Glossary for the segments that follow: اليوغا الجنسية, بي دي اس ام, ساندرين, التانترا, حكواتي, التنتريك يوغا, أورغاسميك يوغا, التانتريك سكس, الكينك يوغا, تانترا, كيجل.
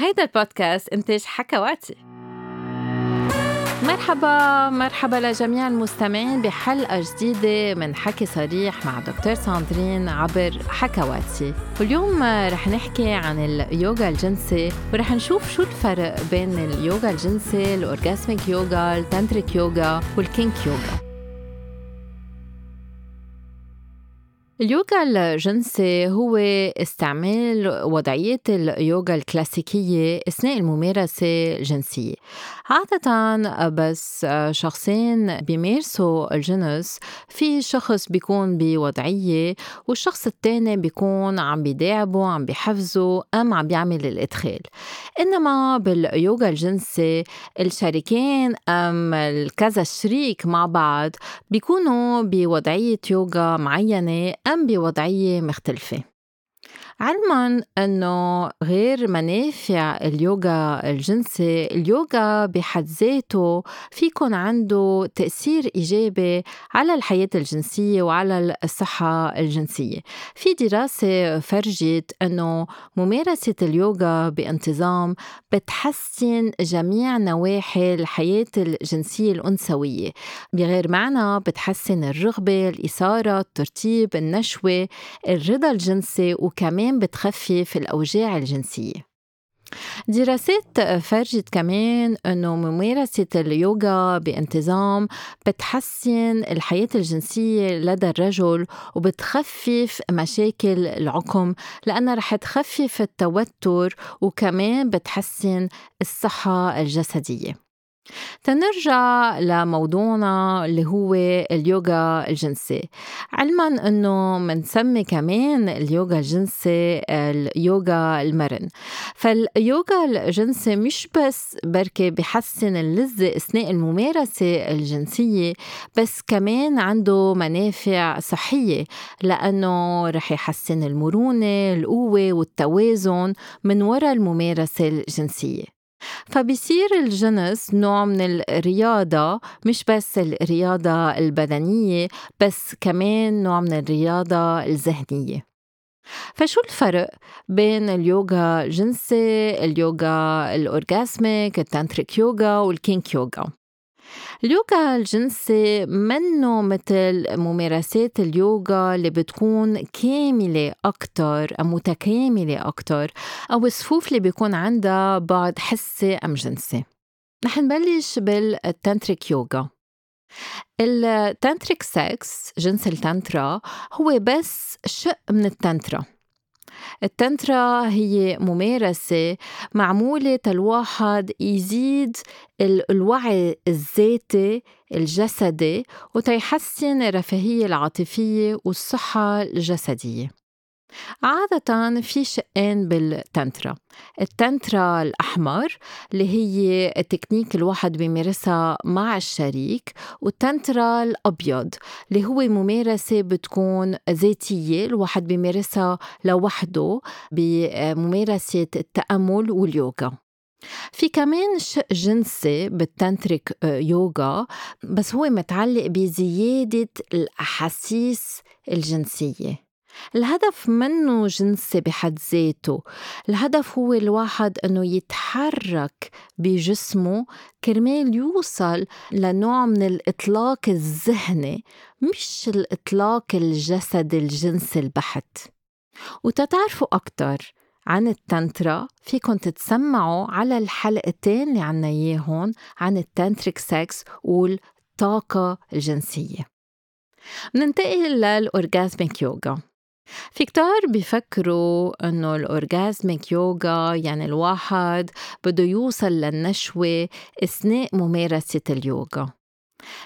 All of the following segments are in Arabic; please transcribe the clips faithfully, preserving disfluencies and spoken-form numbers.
هيدا البودكاست إنتاج حكواتي. مرحبا مرحبا لجميع المستمعين بحلقة جديدة من حكي صريح مع دكتور ساندرين عبر حكواتي. واليوم رح نحكي عن اليوغا الجنسي ورح نشوف شو الفرق بين اليوغا الجنسي، الأورغاسميك يوغا، التانتريك يوغا والكينك يوغا. اليوغا الجنسي هو استعمال وضعيات اليوغا الكلاسيكية أثناء الممارسة الجنسية. عادة بس شخصين بيمارسوا الجنس، في شخص بيكون بوضعية والشخص التاني بيكون عم بيداعبه، عم بيحفزه، أم عم بيعمل الإدخال. إنما باليوغا الجنسي الشريكين أم الكذا شريك مع بعض بيكونوا بوضعية يوغا معينة أم بوضعية مختلفة. علماً أنه غير منافع اليوغا الجنسي، اليوغا بحد ذاته فيكون عنده تأثير إيجابي على الحياة الجنسية وعلى الصحة الجنسية. في دراسة فرجت أنه ممارسة اليوغا بانتظام بتحسن جميع نواحي الحياة الجنسية الأنثوية، بغير معنى بتحسن الرغبة، الإثارة، الترتيب، النشوة، الرضا الجنسي، وكمان بتخفف الأوجاع الجنسية. دراسات فرجت كمان أنه ممارسة اليوغا بانتظام بتحسن الحياة الجنسية لدى الرجل وبتخفف مشاكل العقم، لأنها رح تخفف التوتر وكمان بتحسن الصحة الجسدية. تنرجع لموضوعنا اللي هو اليوغا الجنسي، علما أنه منسمي كمان اليوغا الجنسي اليوغا المرن. فاليوغا الجنسي مش بس بركة بيحسن اللذة أثناء الممارسة الجنسية، بس كمان عنده منافع صحية، لأنه رح يحسن المرونة، القوة والتوازن من وراء الممارسة الجنسية. فبيصير الجنس نوع من الرياضة، مش بس الرياضة البدنية بس كمان نوع من الرياضة الذهنية. فشو الفرق بين اليوغا الجنسي، اليوغا الأورغاسميك، التانتريك يوغا والكينك يوغا؟ اليوغا الجنسي منه مثل ممارسات اليوغا اللي بتكون كاملة أكتر أو متكاملة أكتر، أو الصفوف اللي بيكون عندها بعض حسي أم جنسي. نحن نبلش بالتانتريك يوغا. التانتريك سكس، جنس التانترا، هو بس شق من التانترا. التانترا هي ممارسة معمولة الواحد يزيد الوعي الذاتي الجسدي وتحسن الرفاهية العاطفية والصحة الجسدية. عادة في شقين بالتانترا، التانترا الأحمر اللي هي التكنيك الواحد بيمارسها مع الشريك، والتانترا الأبيض اللي هو ممارسة بتكون ذاتية الواحد بيمارسها لوحده بممارسة التأمل واليوغا. في كمان شق جنسي بالتانتريك يوغا، بس هو متعلق بزيادة الأحاسيس الجنسية. الهدف منه جنسي بحد ذاته، الهدف هو الواحد أنه يتحرك بجسمه كرمال يوصل لنوع من الإطلاق الذهني، مش الإطلاق الجسدي الجنسي البحت. وتتعرفوا أكتر عن التانترا فيكم تتسمعوا على الحلقتين اللي عنا إياهم عن التانتريك سكس والطاقة الجنسية. مننتقل للأورغاسميك يوغا. في كتار بيفكروا أنه الأورغاسميك يوغا يعني الواحد بده يوصل للنشوة أثناء ممارسة اليوغا،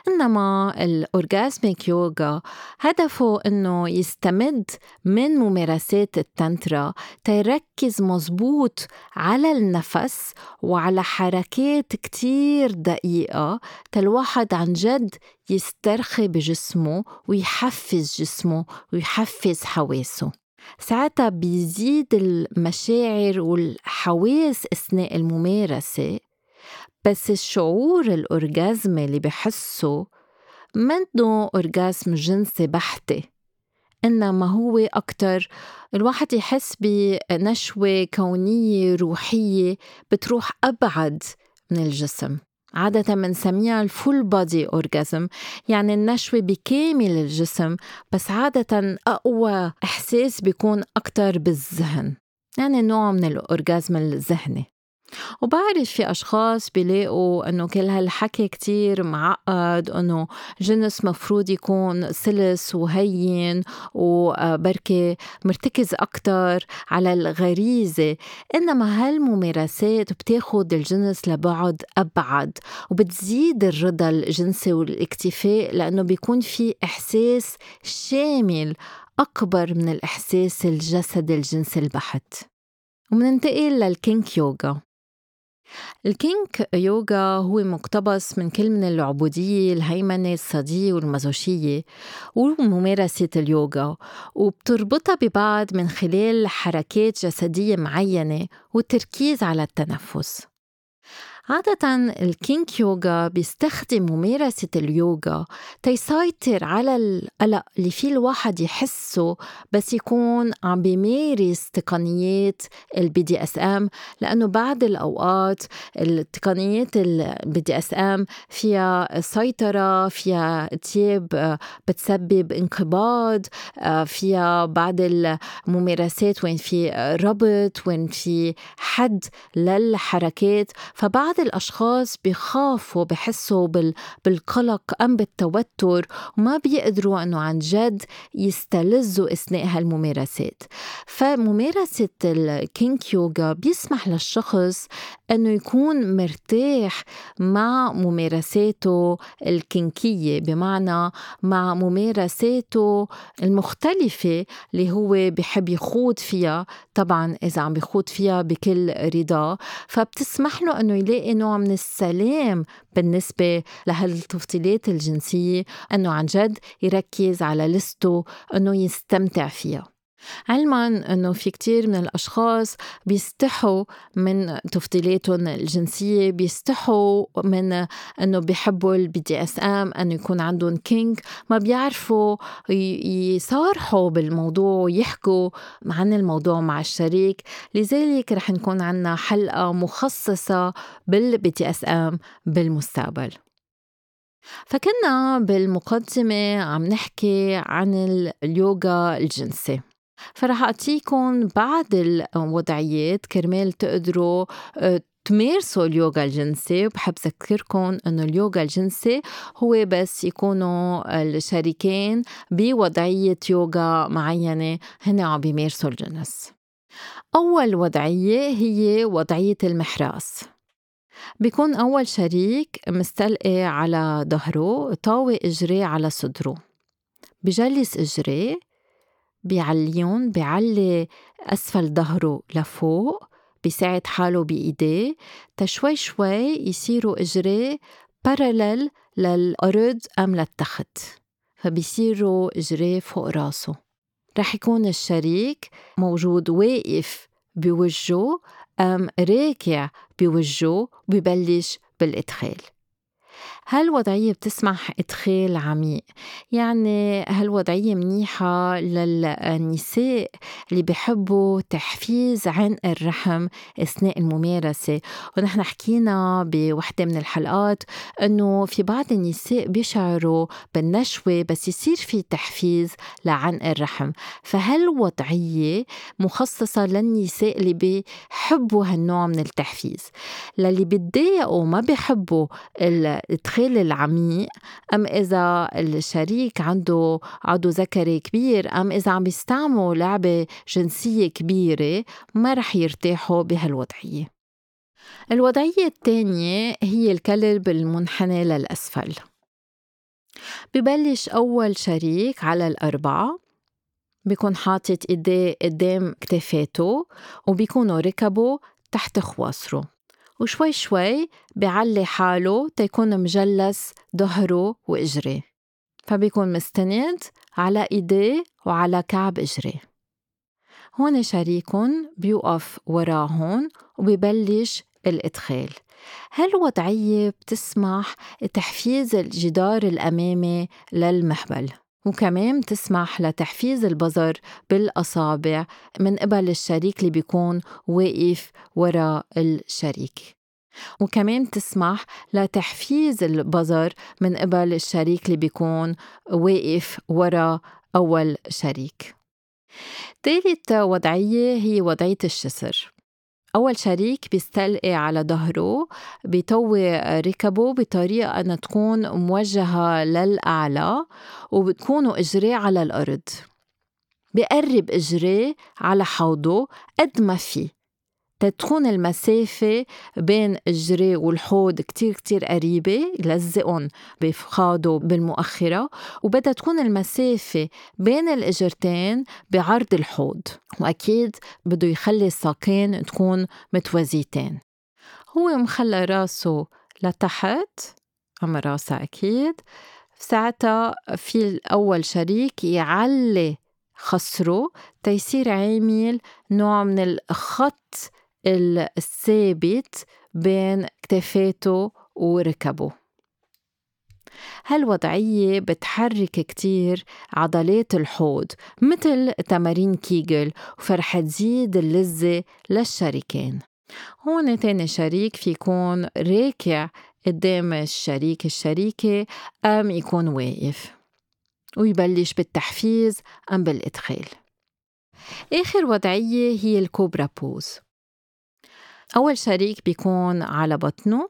إنما الأورغاسميك يوغا هدفه أنه يستمد من ممارسات التانترا تركز مظبوط على النفس وعلى حركات كتير دقيقة تالواحد عن جد يسترخي بجسمه ويحفز جسمه ويحفز حواسه. ساعتها بيزيد المشاعر والحواس أثناء الممارسة، بس الشعور الأورغازم اللي بحسه منه أورغازم جنسي بحتة، إنما هو أكتر الواحد يحس بنشوة كونية روحية بتروح أبعد من الجسم. عادة منسميها الفول بادي أورغازم، يعني النشوة بكامل الجسم، بس عادة أقوى إحساس بيكون أكتر بالذهن، يعني نوع من الأورغازم الذهني. وبعرف في أشخاص بيلاقوا أنه كل هالحكي كتير معقد، أنه جنس مفروض يكون سلس وهين وبركة مرتكز أكتر على الغريزة، إنما هالممارسات بتاخد الجنس لبعد أبعد وبتزيد الرضا الجنسي والاكتفاء، لأنه بيكون في إحساس شامل أكبر من الإحساس الجسدي الجنسي البحت. ومننتقل للكينك يوغا. الكينك يوغا هو مقتبس من كل من العبودية، الهيمنة، الصدية والمازوشية وممارسة اليوغا، وبتربطها ببعض من خلال حركات جسدية معينة والتركيز على التنفس. عادة الكينك يوغا بيستخدم ممارسة اليوغا تيسيطر على القلق اللي فيه الواحد يحسه بس يكون عم بيمارس تقنيات البي دي اس ام، لأنه بعد الأوقات التقنيات البي دي اس ام فيها سيطرة، فيها تياب بتسبب انقباض، فيها بعض الممارسات وين في ربط وين في حد للحركات، فبعد بعض الأشخاص بيخافوا بحسوا بالقلق أم بالتوتر وما بيقدروا أنه عن جد يستلزوا أثناء هالممارسات. فممارسة الكينك يوغا بيسمح للشخص أنه يكون مرتاح مع ممارساته الكينكية، بمعنى مع ممارساته المختلفة اللي هو بيحب يخوض فيها، طبعا إذا عم بيخوض فيها بكل رضا، فبتسمح له أنه يلاقي نوع من السلام بالنسبة لهالتفضيلات الجنسية، أنه عن جد يركز على لسته أنه يستمتع فيها. علماً أنه في كتير من الأشخاص بيستحوا من تفضيلاتهم الجنسية، بيستحوا من أنه بيحبوا البي دي اس ام، أنه يكون عندهم كينك، ما بيعرفوا يصارحوا بالموضوع ويحكوا عن الموضوع مع الشريك. لذلك رح نكون عنا حلقة مخصصة بالبي دي اس ام بالمستقبل. فكنا بالمقدمة عم نحكي عن اليوغا الجنسي، فرح أعطيكم بعض الوضعيات كرمال تقدروا تمارسوا اليوغا الجنسي. وبحب أذكركم أنه اليوغا الجنسي هو بس يكونوا الشريكين بوضعية يوغا معينة هنا عم بيمارسوا الجنس. أول وضعية هي وضعية المحراس، بيكون أول شريك مستلقي على ظهره، طاوي إجريه على صدره، بجلس إجريه، بيعليون، بيعلي أسفل ظهره لفوق، بيساعد حاله بإيديه تشوي شوي يصيروا إجريه بارلل للأرض أم للتخت، فبيصيروا إجريه فوق راسه. رح يكون الشريك موجود واقف بوجهه أم راكع بوجهه، ببلش بالإدخال. هالوضعية بتسمح إدخال عميق، يعني هالوضعية منيحة للنساء اللي بيحبوا تحفيز عن الرحم أثناء الممارسة. ونحن حكينا بوحدة من الحلقات أنه في بعض النساء بيشعروا بالنشوة بس يصير في تحفيز لعن الرحم، فهالوضعية مخصصة للنساء اللي بيحبوا هالنوع من التحفيز. للي بيتضايقوا ما بيحبوا الإدخال العميق، أم إذا الشريك عنده عضو ذكري كبير، أم إذا عم بيستعملوا لعبة جنسية كبيرة، ما رح يرتاحوا بهالوضعية. الوضعية الثانية هي الكلب المنحنى للأسفل، ببلش أول شريك على الأربعة، بيكون حاطط إيديه قدام كتفاته وبيكونوا ركبه تحت خواصره، وشوي شوي بيعلي حاله تيكون مجلس ظهره وإجريه، فبيكون مستند على إيديه وعلى كعب إجريه. هون شريكهم بيوقف وراهن وبيبلش الإدخال. هالوضعية بتسمح تحفيز الجدار الأمامي للمحبل، وكمان بتسمح لتحفيز البظر بالأصابع من قبل الشريك اللي بيكون واقف وراء الشريك، وكمان تسمح لتحفيز البظر من قبل الشريك اللي بيكون واقف وراء أول شريك. ثالث وضعية هي وضعية الشسر. أول شريك بيستلقي على ظهره، بيطوي ركبه بطريقة أن تكون موجهة للأعلى، وبتكونوا إجريه على الأرض. بيقرب إجريه على حوضه قد ما فيه، تكون المسافة بين الإجريه والحوض كتير كتير قريبة، لزقهم بفخاده بالمؤخرة، وبدأ تكون المسافة بين الإجرتين بعرض الحوض، وأكيد بده يخلي الساقين تكون متوازيتين. هو مخلى راسه لتحت أما راسه، أكيد ساعتها في الأول شريك يعلي خصره تيصير عامل نوع من الخط الثابت بين كتفاته وركبه. هالوضعية بتحرك كتير عضلات الحوض مثل تمارين كيجل، وفرح تزيد اللذة للشريكين. هون تاني شريك في يكون راكع قدام الشريك الشريكة أم يكون واقف، ويبلش بالتحفيز أم بالإدخال. آخر وضعية هي الكوبرا بوز. أول شريك بيكون على بطنه،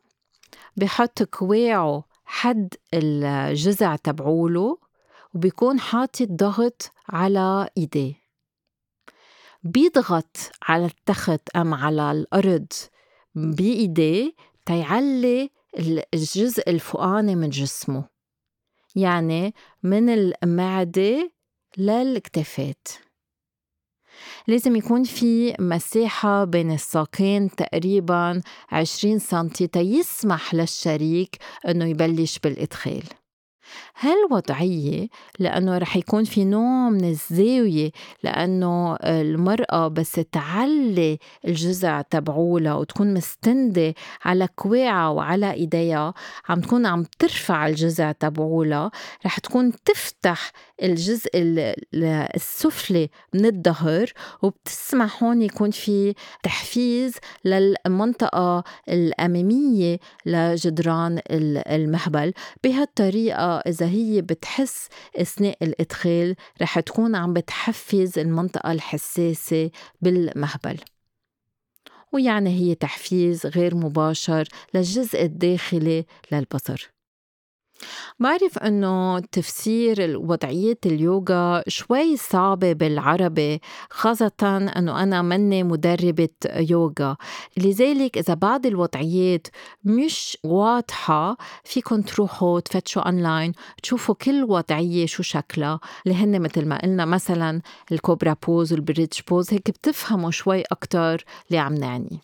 بيحط كواعه حد الجزع تبعوله، وبيكون حاطط ضغط على إيديه، بيضغط على التخت أم على الأرض بإيديه تيعلي الجزء الفوقاني من جسمه، يعني من المعدة للكتفات. لازم يكون في مساحة بين الساقين تقريباً عشرين سنتي تيسمح للشريك أنه يبلش بالإدخال. هالوضعية لأنه رح يكون في نوع من الزاوية، لأنه المرأة بس تعلي الجزع تبعولها وتكون مستندة على كواعها وعلى إيديها، عم تكون عم ترفع الجزع تبعولها، رح تكون تفتح الجزء السفلي من الظهر، وبتسمح هون يكون في تحفيز للمنطقة الأمامية لجدران المهبل. بهالطريقة إذا هي بتحس أثناء الإدخال رح تكون عم بتحفز المنطقة الحساسة بالمهبل، ويعني هي تحفيز غير مباشر للجزء الداخلي للبصر. بعرف أنه تفسير الوضعيات اليوغا شوي صعبة بالعربي، خاصة أنه أنا مني مدربة يوغا، لذلك إذا بعض الوضعيات مش واضحة فيكن تروحوا تفتشوا أونلاين تشوفوا كل وضعية شو شكلها، لهن مثل ما قلنا مثلا الكوبرا بوز والبريدج بوز، هيك بتفهموا شوي أكتر اللي عم نعني.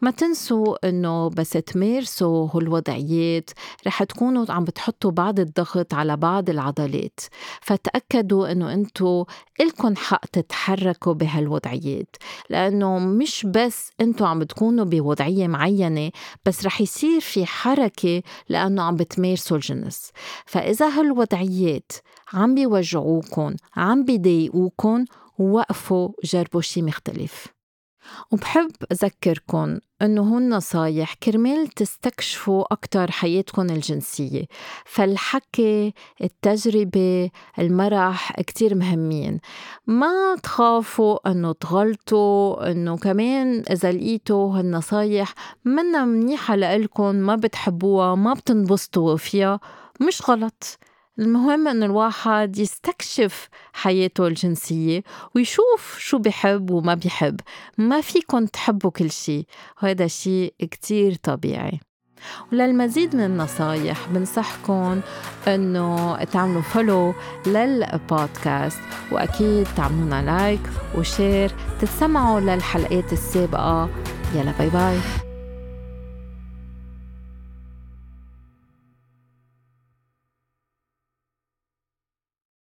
ما تنسوا أنه بس تمارسوا هالوضعيات رح تكونوا عم بتحطوا بعض الضغط على بعض العضلات، فتأكدوا أنه أنتوا إلكن حق تتحركوا بهالوضعيات، لأنه مش بس أنتوا عم بتكونوا بوضعية معينة بس رح يصير في حركة لأنه عم بتمارسوا الجنس. فإذا هالوضعيات عم بيوجعوكن عم بيضايقوكن وقفوا جربوا شي مختلف. وبحب أذكركن أنه هون نصايح كرمال تستكشفوا أكتر حياتكن الجنسية، فالحكي التجربة المرح كتير مهمين. ما تخافوا أنه تغلطوا، أنه كمان إذا لقيتوا هالنصايح منا منيحة لإلكن ما بتحبوها ما بتنبسطوا فيها مش غلط، المهم أن الواحد يستكشف حياته الجنسية ويشوف شو بيحب وما بيحب. ما فيكم تحبوا كل شيء، وهذا شيء كتير طبيعي. وللمزيد من النصايح بنصحكم أنه تعملوا فولو للبودكاست، وأكيد تعملونا لايك وشير تتسمعوا للحلقات السابقة. يلا باي باي.